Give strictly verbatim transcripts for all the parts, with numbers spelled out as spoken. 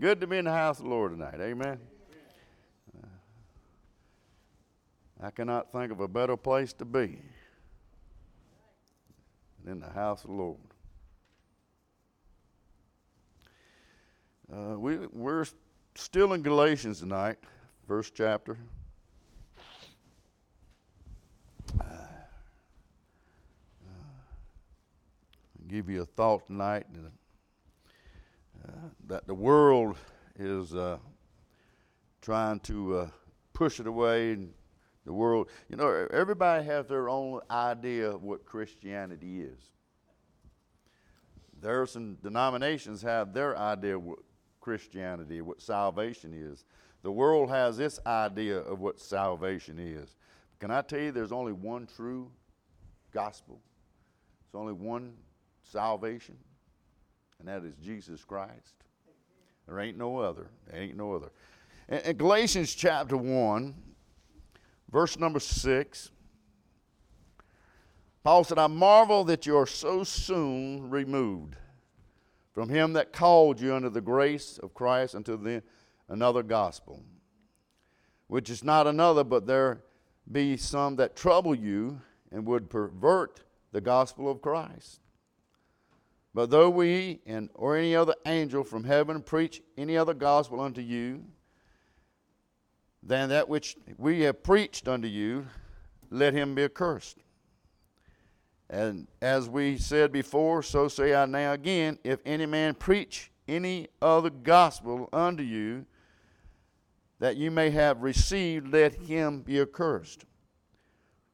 Good to be in the house of the Lord tonight. Amen. Uh, I cannot think of a better place to be than in the house of the Lord. Uh, we, we're still in Galatians tonight, first chapter. Uh, I'll give you a thought tonight uh, that the world is uh, trying to uh, push it away. And the world, you know, everybody has their own idea of what Christianity is. There are some denominations have their idea of what Christianity, what salvation is. The world has this idea of what salvation is. Can I tell you there's only one true gospel? There's only one salvation, and that is Jesus Christ. There ain't no other. There ain't no other. In, in Galatians chapter one, verse number six, Paul said, I marvel that you are so soon removed from him that called you unto the grace of Christ unto the another gospel, which is not another, but there be some that trouble you and would pervert the gospel of Christ. But though we and or any other angel from heaven preach any other gospel unto you than that which we have preached unto you, let him be accursed. And as we said before, so say I now again, if any man preach any other gospel unto you that you may have received, let him be accursed.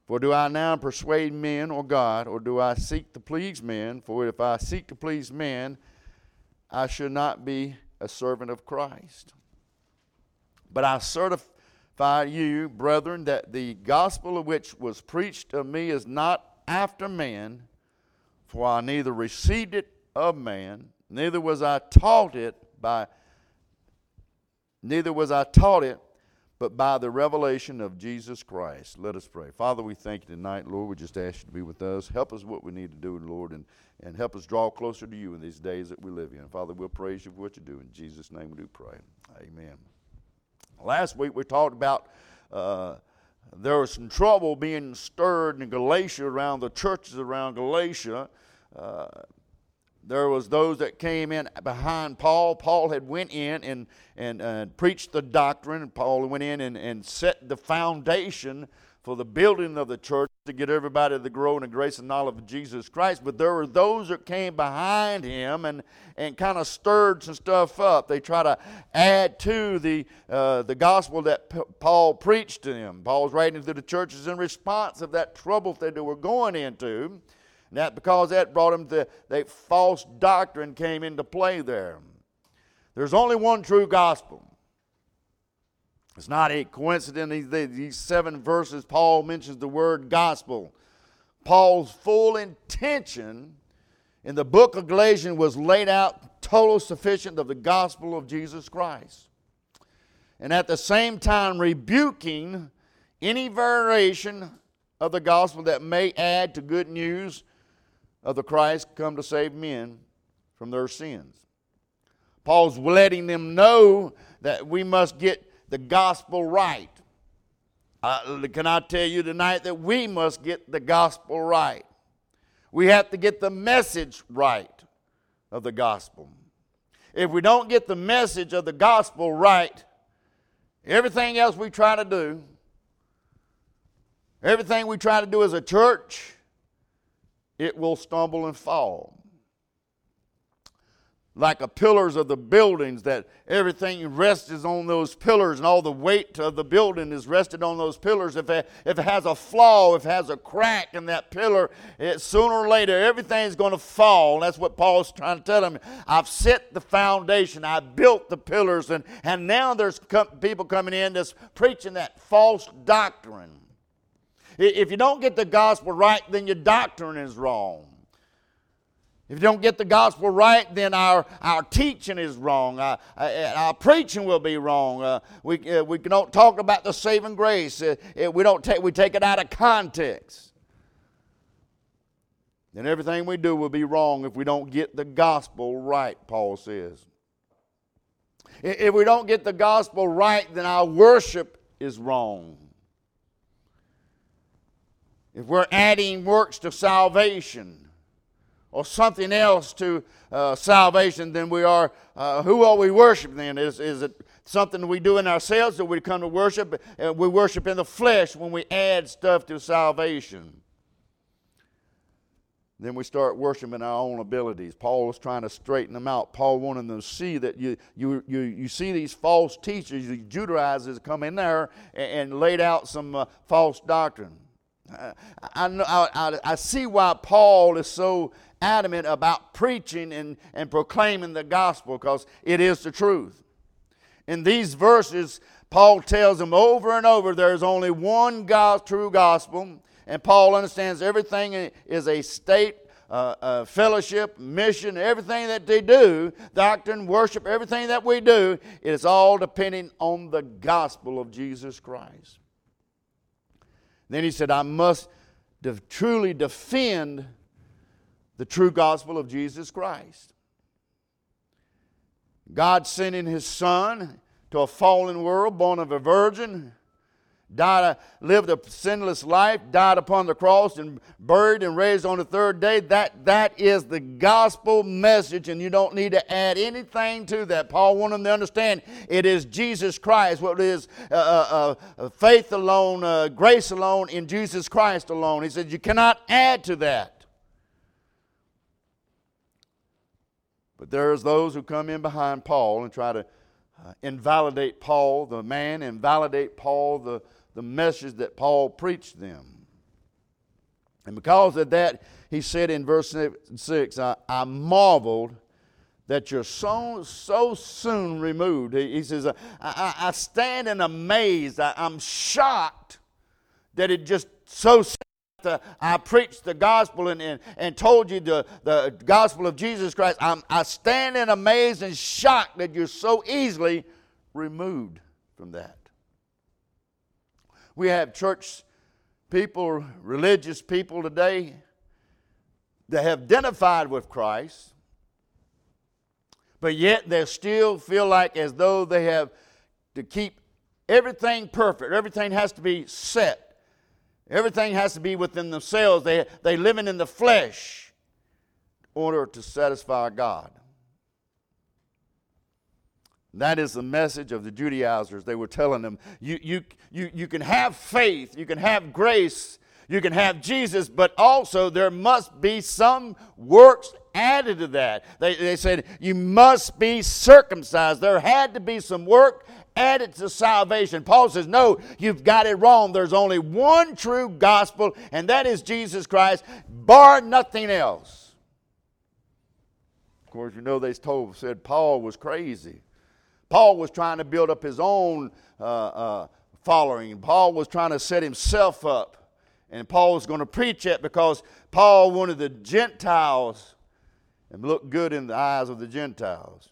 For do I now persuade men or God, or do I seek to please men? For if I seek to please men, I should not be a servant of Christ. But I certify you, brethren, that the gospel which was preached of me is not after man, for I neither received it of man, neither was I taught it by neither was I taught it, but by the revelation of Jesus Christ. Let us pray. Father, we thank you tonight, Lord. We just ask you to be with us. Help us what we need to do, Lord, and, and help us draw closer to you in these days that we live in. Father, we'll praise you for what you do. In Jesus' name we do pray. Amen. Last week we talked about uh, there was some trouble being stirred in Galatia, around the churches around Galatia. Uh, there was those that came in behind Paul. Paul had went in and, and uh, preached the doctrine. And Paul went in and, and set the foundation for the building of the church to get everybody to grow in the grace and knowledge of Jesus Christ. But there were those that came behind him and, and kind of stirred some stuff up. They tried to add to the uh, the gospel that P- Paul preached to them. Paul's writing to the churches in response of that trouble that they were going into. And that because that brought them to that false doctrine came into play there. There's only one true gospel. It's not a coincidence these seven verses Paul mentions the word gospel. Paul's full intention in the book of Galatians was laid out total sufficient of the gospel of Jesus Christ. And at the same time rebuking any variation of the gospel that may add to good news of the Christ come to save men from their sins. Paul's letting them know that we must get the gospel right. Uh, can I tell you tonight that we must get the gospel right? We have to get the message right of the gospel. If we don't get the message of the gospel right, everything else we try to do, everything we try to do as a church, it will stumble and fall. Like the pillars of the buildings, that everything rests on those pillars and all the weight of the building is rested on those pillars. If it, if it has a flaw, if it has a crack in that pillar, it, sooner or later everything's going to fall. And that's what Paul's trying to tell him. I've set the foundation. I built the pillars. And, and now there's com- people coming in that's preaching that false doctrine. If you don't get the gospel right, then your doctrine is wrong. If you don't get the gospel right, then our, our teaching is wrong. Our, our preaching will be wrong. Uh, we, uh, we don't talk about the saving grace. Uh, we, don't take, we take it out of context. Then everything we do will be wrong if we don't get the gospel right, Paul says. If we don't get the gospel right, then our worship is wrong. If we're adding works to salvation or something else to uh, salvation, then we are, uh, who are we worshiping then? Is, is it something we do in ourselves that we come to worship? Uh, we worship in the flesh when we add stuff to salvation. Then we start worshiping our own abilities. Paul was trying to straighten them out. Paul wanted them to see that you you you, you see these false teachers, these Judaizers come in there and, and laid out some uh, false doctrine. I, I, I, I see why Paul is so adamant about preaching and, and proclaiming the gospel, because it is the truth. In these verses, Paul tells them over and over there's only one God, true gospel, and Paul understands everything is a state, uh, uh, fellowship, mission, everything that they do, doctrine, worship, everything that we do, it is all depending on the gospel of Jesus Christ. Then he said, I must de- truly defend the true gospel of Jesus Christ. God sending His Son to a fallen world, born of a virgin, died, lived a sinless life, died upon the cross and buried and raised on the third day. That, that is the gospel message, and you don't need to add anything to that. Paul wanted them to understand it is Jesus Christ, what is uh, uh, faith alone, uh, grace alone, in Jesus Christ alone. He said you cannot add to that. But there is those who come in behind Paul and try to uh, invalidate Paul, the man, invalidate Paul, the, the message that Paul preached them. And because of that, he said in verse six, I, I marveled that you're so, so soon removed. He, he says, I, I, I stand in amaze. I, I'm shocked that it just so soon. The, I preached the gospel and, and, and told you the, the gospel of Jesus Christ. I'm, I stand in amaze and shock that you're so easily removed from that. We have church people, religious people today that have identified with Christ, but yet they still feel like as though they have to keep everything perfect. Everything has to be set. Everything has to be within themselves. They, they living in the flesh in order to satisfy God. That is the message of the Judaizers. They were telling them, you, you, you, you can have faith, you can have grace, you can have Jesus, but also there must be some works added to that. They, they said, you must be circumcised. There had to be some work added to salvation. Paul says, no, you've got it wrong. There's only one true gospel, and that is Jesus Christ, bar nothing else. Of course, you know they told said Paul was crazy. Paul was trying to build up his own uh, uh, following. Paul was trying to set himself up, and Paul was going to preach it because Paul wanted the Gentiles and look good in the eyes of the Gentiles.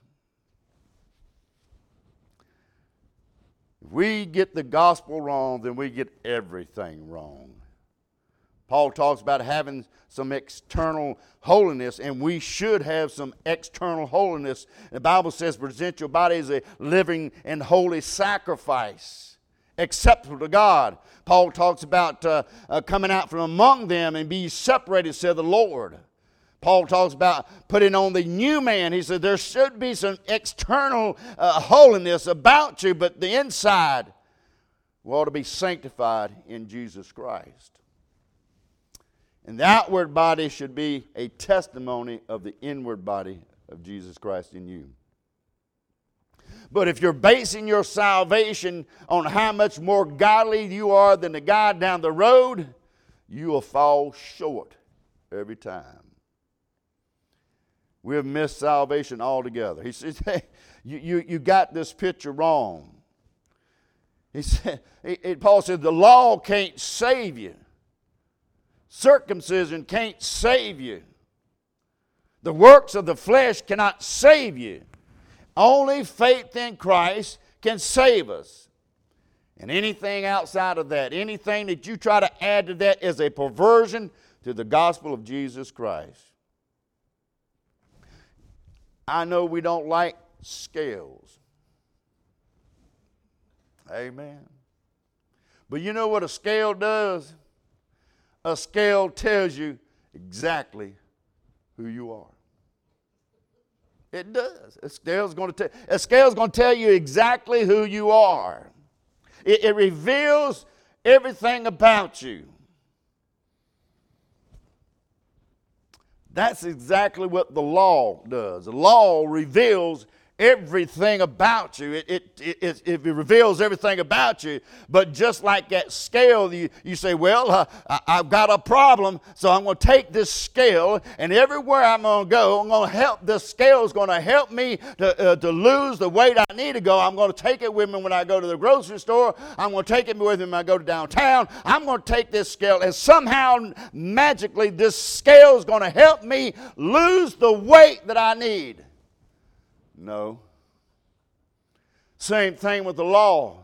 If we get the gospel wrong, then we get everything wrong. Paul talks about having some external holiness, and we should have some external holiness. The Bible says, present your body as a living and holy sacrifice, acceptable to God. Paul talks about uh, uh, coming out from among them and be separated, said the Lord. Paul talks about putting on the new man. He said there should be some external uh, holiness about you, but the inside ought to be sanctified in Jesus Christ. And the outward body should be a testimony of the inward body of Jesus Christ in you. But if you're basing your salvation on how much more godly you are than the guy down the road, you will fall short every time. We have missed salvation altogether. He says, hey, you, you, you got this picture wrong. He said, he, he, Paul said, the law can't save you. Circumcision can't save you. The works of the flesh cannot save you. Only faith in Christ can save us. And anything outside of that, anything that you try to add to that is a perversion to the gospel of Jesus Christ. I know we don't like scales. Amen. But you know what a scale does? A scale tells you exactly who you are. It does. A scale's going to tell. A scale's going to tell you exactly who you are. It, it reveals everything about you. That's exactly what the law does. The law reveals everything about you. It, it, it, it reveals everything about you. But just like that scale, you, you say, well, uh, I, I've got a problem, so I'm going to take this scale, and everywhere I'm going to go, I'm going to help. This scale is going to help me to, uh, to lose the weight I need to go. I'm going to take it with me when I go to the grocery store. I'm going to take it with me when I go to downtown. I'm going to take this scale, and somehow, magically, this scale is going to help me lose the weight that I need. No. Same thing with the law.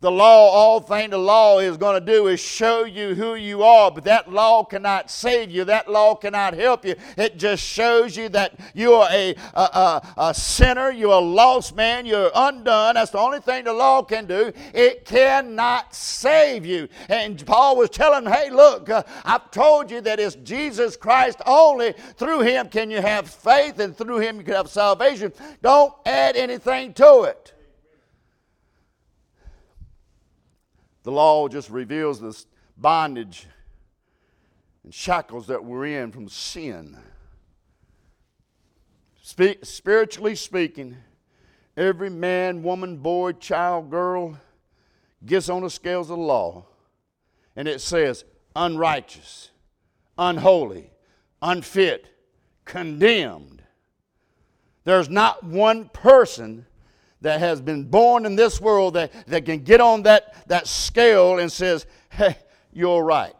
The law, all thing the law is going to do is show you who you are, but that law cannot save you. That law cannot help you. It just shows you that you are a, a, a, a sinner. You're a lost man. You're undone. That's the only thing the law can do. It cannot save you. And Paul was telling, hey, look, uh, I've told you that it's Jesus Christ only. Through him can you have faith, and through him you can have salvation. Don't add anything to it. The law just reveals this bondage and shackles that we're in from sin. Spe- spiritually speaking, every man, woman, boy, child, girl gets on the scales of the law, and it says unrighteous, unholy, unfit, condemned. There's not one person that has been born in this world that, that can get on that, that scale and says, hey, you're right,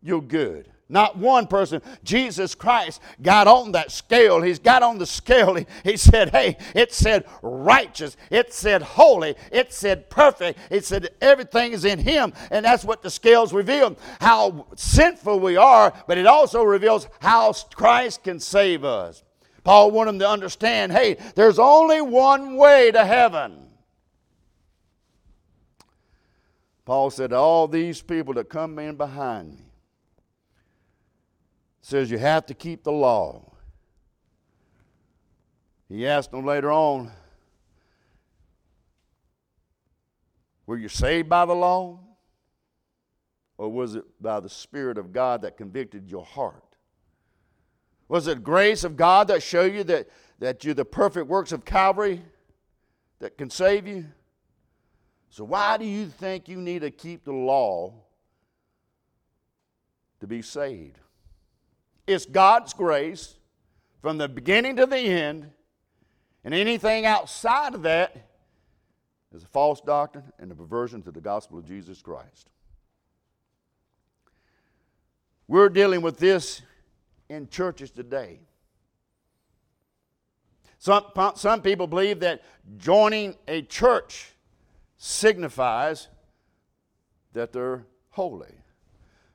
you're good. Not one person. Jesus Christ got on that scale. He's got on the scale. He, he said, hey, it said righteous. It said holy. It said perfect. It said everything is in him. And that's what the scales reveal, how sinful we are, but it also reveals how Christ can save us. Paul wanted them to understand, hey, there's only one way to heaven. Paul said, all these people that come in behind me, says you have to keep the law. He asked them later on, were you saved by the law? Or was it by the Spirit of God that convicted your heart? Was it grace of God that showed you that, that you're the perfect works of Calvary that can save you? So why do you think you need to keep the law to be saved? It's God's grace from the beginning to the end, and anything outside of that is a false doctrine and a perversion to the gospel of Jesus Christ. We're dealing with this in churches today. Some, some people believe that joining a church signifies that they're holy.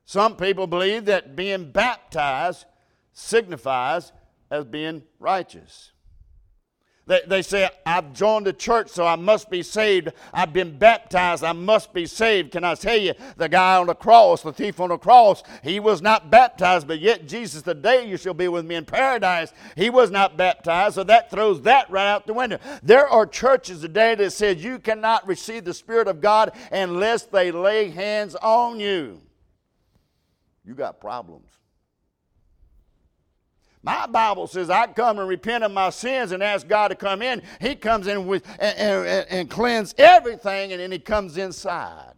Some people believe that being baptized signifies as being righteous. They, they say, I've joined the church, so I must be saved. I've been baptized. I must be saved. Can I tell you, the guy on the cross, the thief on the cross, he was not baptized, but yet Jesus, the day you shall be with me in paradise, he was not baptized, so that throws that right out the window. There are churches today that says you cannot receive the Spirit of God unless they lay hands on you. You got problems. My Bible says I come and repent of my sins and ask God to come in. He comes in with and, and, and cleanse everything, and then he comes inside.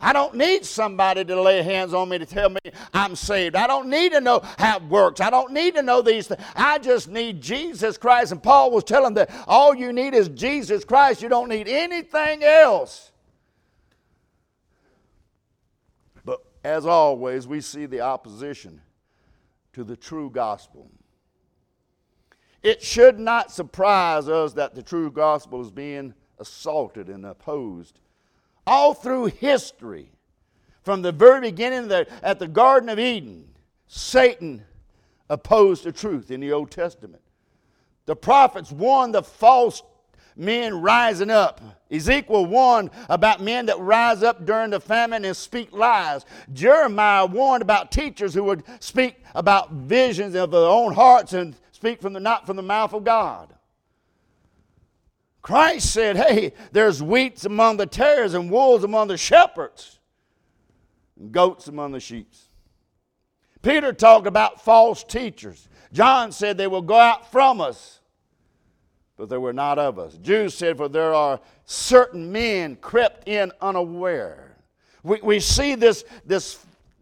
I don't need somebody to lay hands on me to tell me I'm saved. I don't need to know how it works. I don't need to know these things. I just need Jesus Christ. And Paul was telling them that all you need is Jesus Christ. You don't need anything else. But as always, we see the opposition to the true gospel. It should not surprise us that the true gospel is being assaulted and opposed all through history. From the very beginning at the Garden of Eden, Satan opposed the truth in the Old Testament. The prophets warned the false men rising up. Ezekiel warned about men that rise up during the famine and speak lies. Jeremiah warned about teachers who would speak about visions of their own hearts and speak from the, not from the mouth of God. Christ said, hey, there's wheats among the tares and wolves among the shepherds and goats among the sheep. Peter talked about false teachers. John said they will go out from us, but they were not of us. Jude said, for there are certain men crept in unaware. We, we see this, this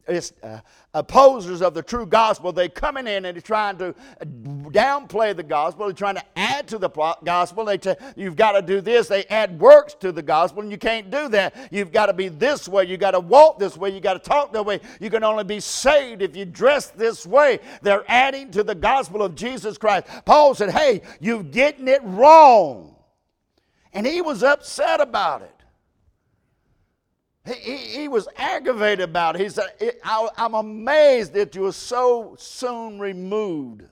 uh, opposers of the true gospel. They're coming in and they're trying to downplay the gospel. They're trying to add to the gospel. They t- you've got to do this. They add works to the gospel, and you can't do that. You've got to be this way. You've got to walk this way. You've got to talk that way. You can only be saved if you dress this way. They're adding to the gospel of Jesus Christ. Paul said, hey, you're getting it wrong. And he was upset about it. He, he, he was aggravated about it. He said, I, I'm amazed that you were so soon removed.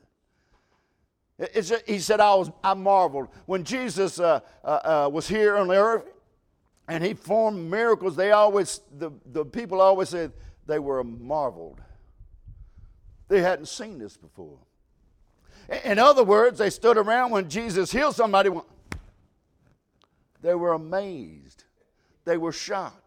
It's just, he said, I, was, I marveled. When Jesus uh, uh, uh, was here on the earth and he formed miracles, they always, the, the people always said they were marveled. They hadn't seen this before. In other words, they stood around when Jesus healed somebody. They were amazed. They were shocked.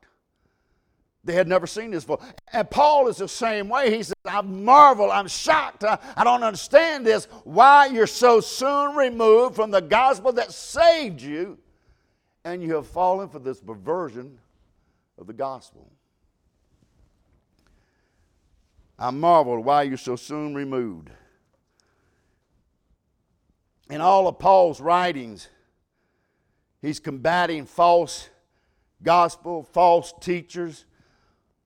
They had never seen this before. And Paul is the same way. He said, I marvel, I'm shocked, I, I don't understand this, why you're so soon removed from the gospel that saved you, and you have fallen for this perversion of the gospel. I marvel why you're so soon removed. In all of Paul's writings, he's combating false gospel, false teachers.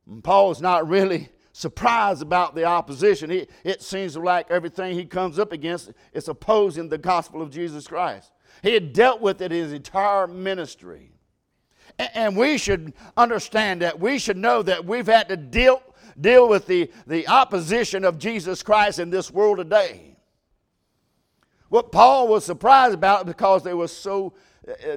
And Paul is not really surprised about the opposition. He, it seems like everything he comes up against is opposing the gospel of Jesus Christ. He had dealt with it his entire ministry. And, and we should understand that. We should know that we've had to deal, deal with the, the opposition of Jesus Christ in this world today. What Paul was surprised about because they were so,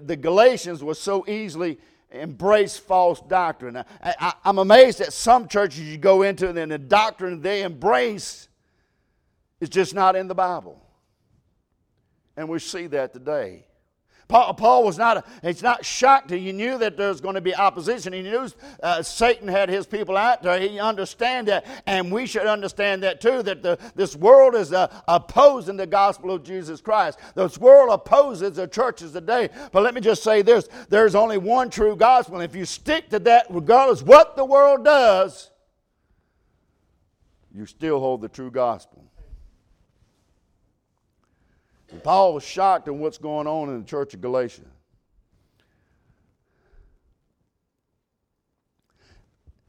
the Galatians were so easily embrace false doctrine. I, I, I'm amazed that some churches you go into and then the doctrine they embrace is just not in the Bible. And we see that today. Paul, Paul was not, he's not shocked. He knew that there's going to be opposition. He knew uh, Satan had his people out there. He understand that. And we should understand that too, that the, this world is uh, opposing the gospel of Jesus Christ. This world opposes the churches today. But let me just say this, there's only one true gospel. And if you stick to that, regardless what the world does, you still hold the true gospel. Paul was shocked at what's going on in the church of Galatia.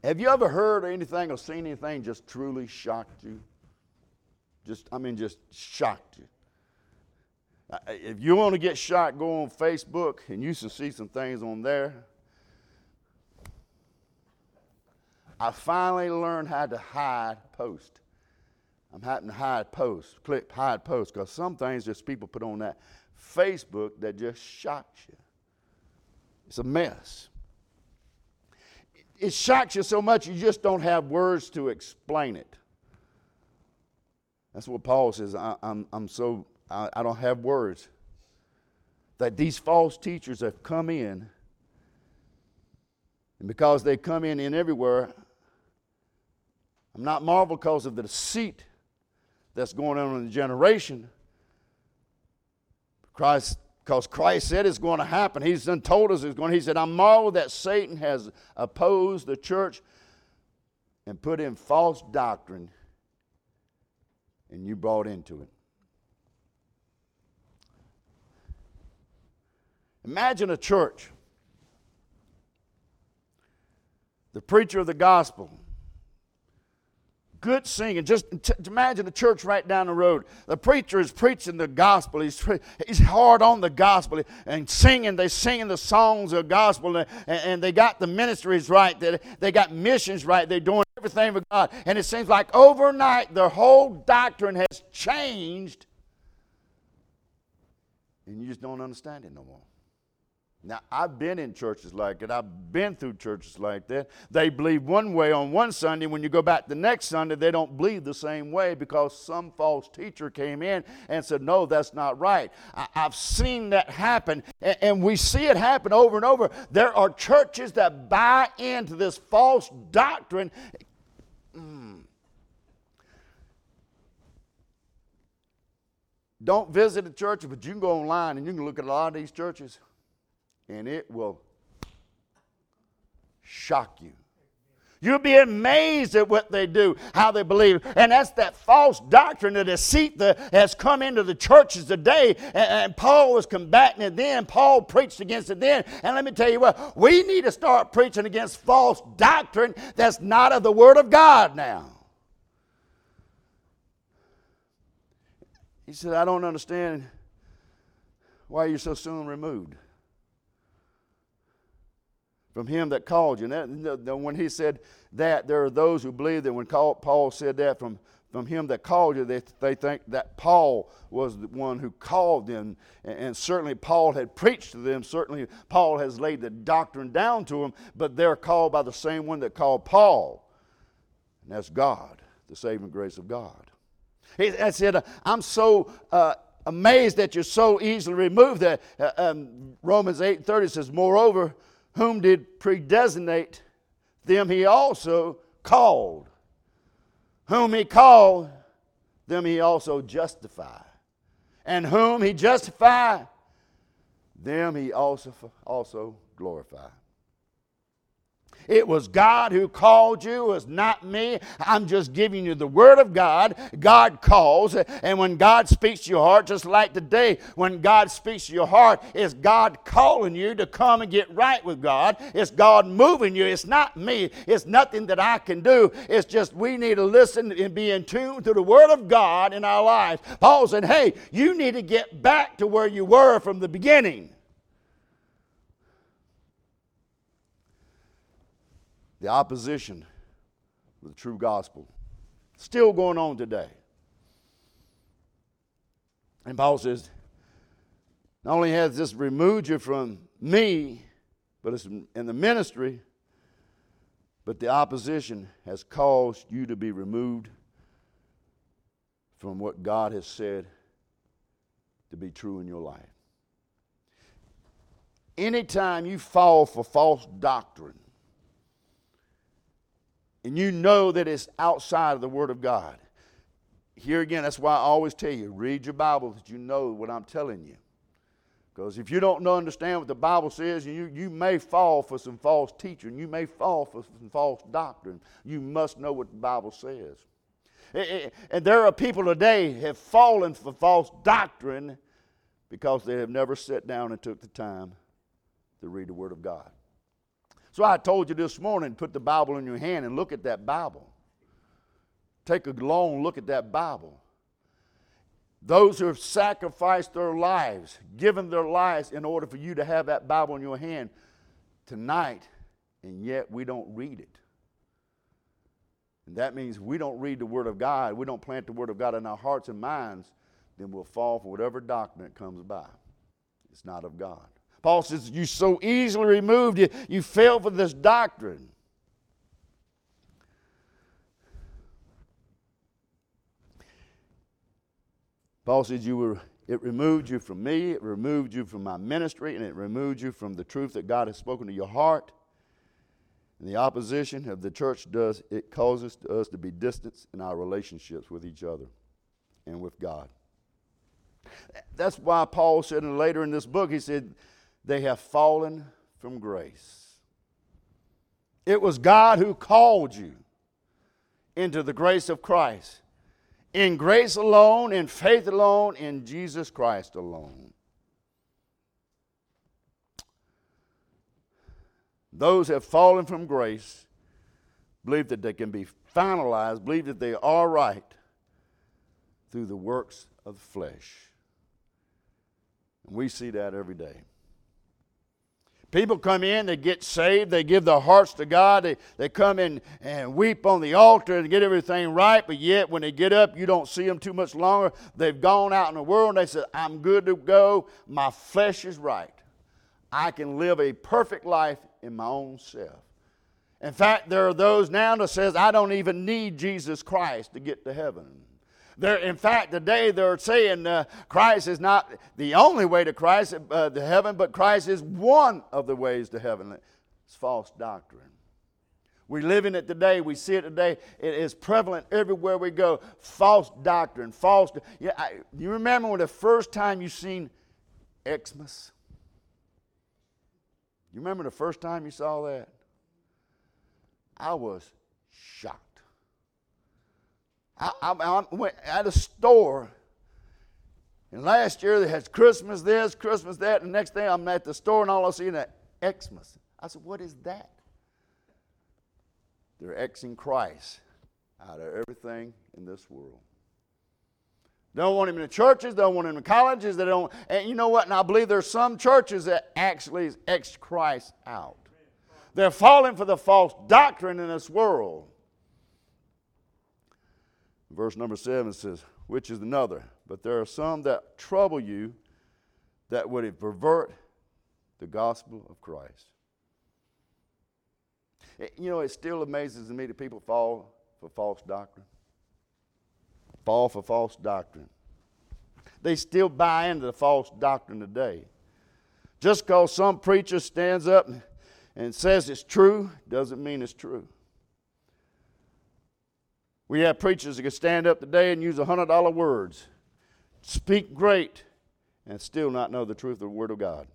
Have you ever heard or anything or seen anything just truly shocked you? Just, I mean, just shocked you. If you want to get shocked, go on Facebook and you can see some things on there. I finally learned how to hide posts. I'm having to hide posts, click hide posts, because some things just people put on that Facebook that just shocks you. It's a mess. It shocks you so much you just don't have words to explain it. That's what Paul says. I, I'm, I'm so I, I don't have words. That these false teachers have come in, and because they come in in everywhere, I'm not marveled because of the deceit that's going on in the generation. Christ, because Christ said it's going to happen. He's done told us it's going to. He said, I marvel that Satan has opposed the church and put in false doctrine, and you brought into it. Imagine a church. The preacher of the gospel. Good singing. Just t- imagine a church right down the road. The preacher is preaching the gospel. He's, he's hard on the gospel and singing. They're singing the songs of gospel, and, and they got the ministries right. They, they got missions right. They're doing everything for God. And it seems like overnight their whole doctrine has changed, and you just don't understand it no more. Now, I've been in churches like that. I've been through churches like that. They believe one way on one Sunday. When you go back the next Sunday, they don't believe the same way because some false teacher came in and said, no, that's not right. I- I've seen that happen, and-, and we see it happen over and over. There are churches that buy into this false doctrine. Mm. Don't visit a church, but you can go online and you can look at a lot of these churches. And it will shock you. You'll be amazed at what they do, how they believe. And that's that false doctrine, the deceit that has come into the churches today. And, and Paul was combating it then. Paul preached against it then. And let me tell you what, we need to start preaching against false doctrine that's not of the Word of God now. He said, I don't understand why you're so soon removed from him that called you. And that, when he said that, there are those who believe that when Paul said that from, from him that called you, they, they think that Paul was the one who called them. And, and certainly Paul had preached to them. Certainly Paul has laid the doctrine down to them. But they're called by the same one that called Paul. And that's God, the saving grace of God. He I said, I'm so... Uh, amazed that you're so easily removed. That uh, um, Romans eight thirty says, moreover, whom did predestinate, them he also called. Whom he called, them he also justified. And whom he justified, them he also, also glorified. It was God who called you. It was not me. I'm just giving you the Word of God. God calls. And when God speaks to your heart, just like today, when God speaks to your heart, it's God calling you to come and get right with God. It's God moving you. It's not me. It's nothing that I can do. It's just we need to listen and be in tune to the Word of God in our lives. Paul said, hey, you need to get back to where you were from the beginning. The opposition with the true gospel. Still going on today. And Paul says, not only has this removed you from me, but it's in the ministry, but the opposition has caused you to be removed from what God has said to be true in your life. Anytime you fall for false doctrine, and you know that it's outside of the Word of God. Here again, that's why I always tell you, read your Bible that you know what I'm telling you. Because if you don't know, understand what the Bible says, you, you may fall for some false teaching. You may fall for some false doctrine. You must know what the Bible says. And there are people today who have fallen for false doctrine because they have never sat down and took the time to read the Word of God. So I told you this morning, put the Bible in your hand and look at that Bible. Take a long look at that Bible. Those who have sacrificed their lives, given their lives in order for you to have that Bible in your hand tonight, and yet we don't read it. And that means we don't read the Word of God, we don't plant the Word of God in our hearts and minds, then we'll fall for whatever doctrine that comes by. It's not of God. Paul says, you so easily removed it, you fell for this doctrine. Paul says, you were, it removed you from me, it removed you from my ministry, and it removed you from the truth that God has spoken to your heart. And the opposition of the church does, it causes us to be distant in our relationships with each other and with God. That's why Paul said and later in this book, he said, they have fallen from grace. It was God who called you into the grace of Christ. In grace alone, in faith alone, in Jesus Christ alone. Those who have fallen from grace believe that they can be finalized, believe that they are right through the works of the flesh. And we see that every day. People come in, they get saved, they give their hearts to God, they, they come in and weep on the altar and get everything right, but yet when they get up, you don't see them too much longer. They've gone out in the world and they say, I'm good to go, my flesh is right. I can live a perfect life in my own self. In fact, there are those now that says, I don't even need Jesus Christ to get to heaven. There, in fact, today they're saying uh, Christ is not the only way to Christ uh, to heaven, but Christ is one of the ways to heaven. It's false doctrine. We live in it today. We see it today. It is prevalent everywhere we go. False doctrine. False. Yeah, I, you remember when the first time you seen Xmas? You remember the first time you saw that? I was shocked. I, I, I went at a store, and last year they had Christmas this, Christmas that, and the next day I'm at the store and all I see is Xmas. I said, what is that? They're Xing Christ out of everything in this world. They don't want him in the churches, they don't want him in colleges, they don't, and you know what, and I believe there's some churches that actually is X Christ out. They're falling for the false doctrine in this world. Verse number seven says, which is another, but there are some that trouble you that would pervert the gospel of Christ. It, you know, it still amazes me that people fall for false doctrine. Fall for false doctrine. They still buy into the false doctrine today. Just because some preacher stands up and, and says it's true doesn't mean it's true. We have preachers that can stand up today and use one hundred dollar words, speak great, and still not know the truth of the Word of God.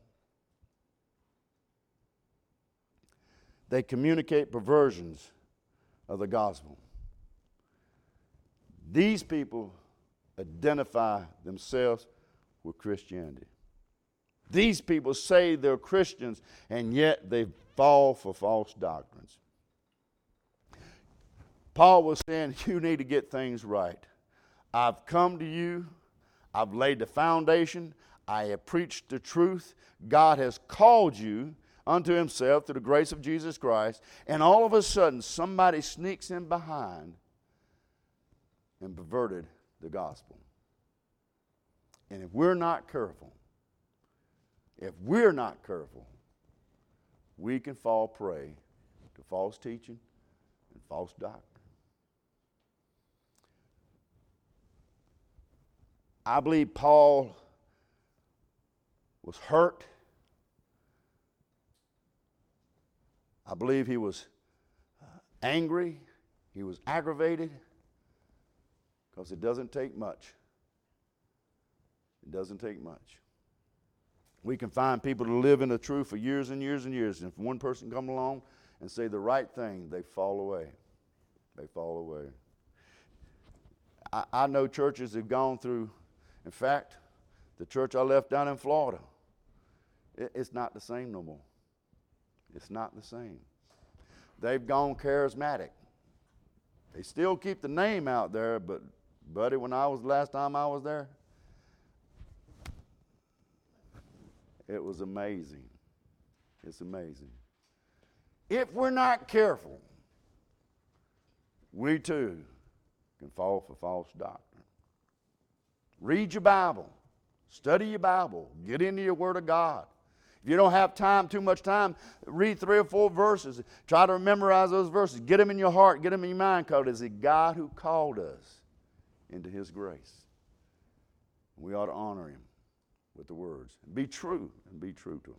They communicate perversions of the gospel. These people identify themselves with Christianity. These people say they're Christians, and yet they fall for false doctrines. Paul was saying, you need to get things right. I've come to you. I've laid the foundation. I have preached the truth. God has called you unto himself through the grace of Jesus Christ. And all of a sudden, somebody sneaks in behind and perverted the gospel. And if we're not careful, if we're not careful, we can fall prey to false teaching and false doctrine. I believe Paul was hurt. I believe he was angry. He was aggravated because it doesn't take much. It doesn't take much. We can find people to live in the truth for years and years and years. And if one person comes along and say the right thing, they fall away. They fall away. I, I know churches have gone through. In fact, the church I left down in Florida, it, it's not the same no more. It's not the same. They've gone charismatic. They still keep the name out there, but buddy, when I was last time I was there, it was amazing. It's amazing. If we're not careful, we too can fall for false doctrine. Read your Bible. Study your Bible. Get into your Word of God. If you don't have time, too much time, read three or four verses. Try to memorize those verses. Get them in your heart. Get them in your mind. Because it's the God who called us into His grace. We ought to honor Him with the words. Be true and be true to Him.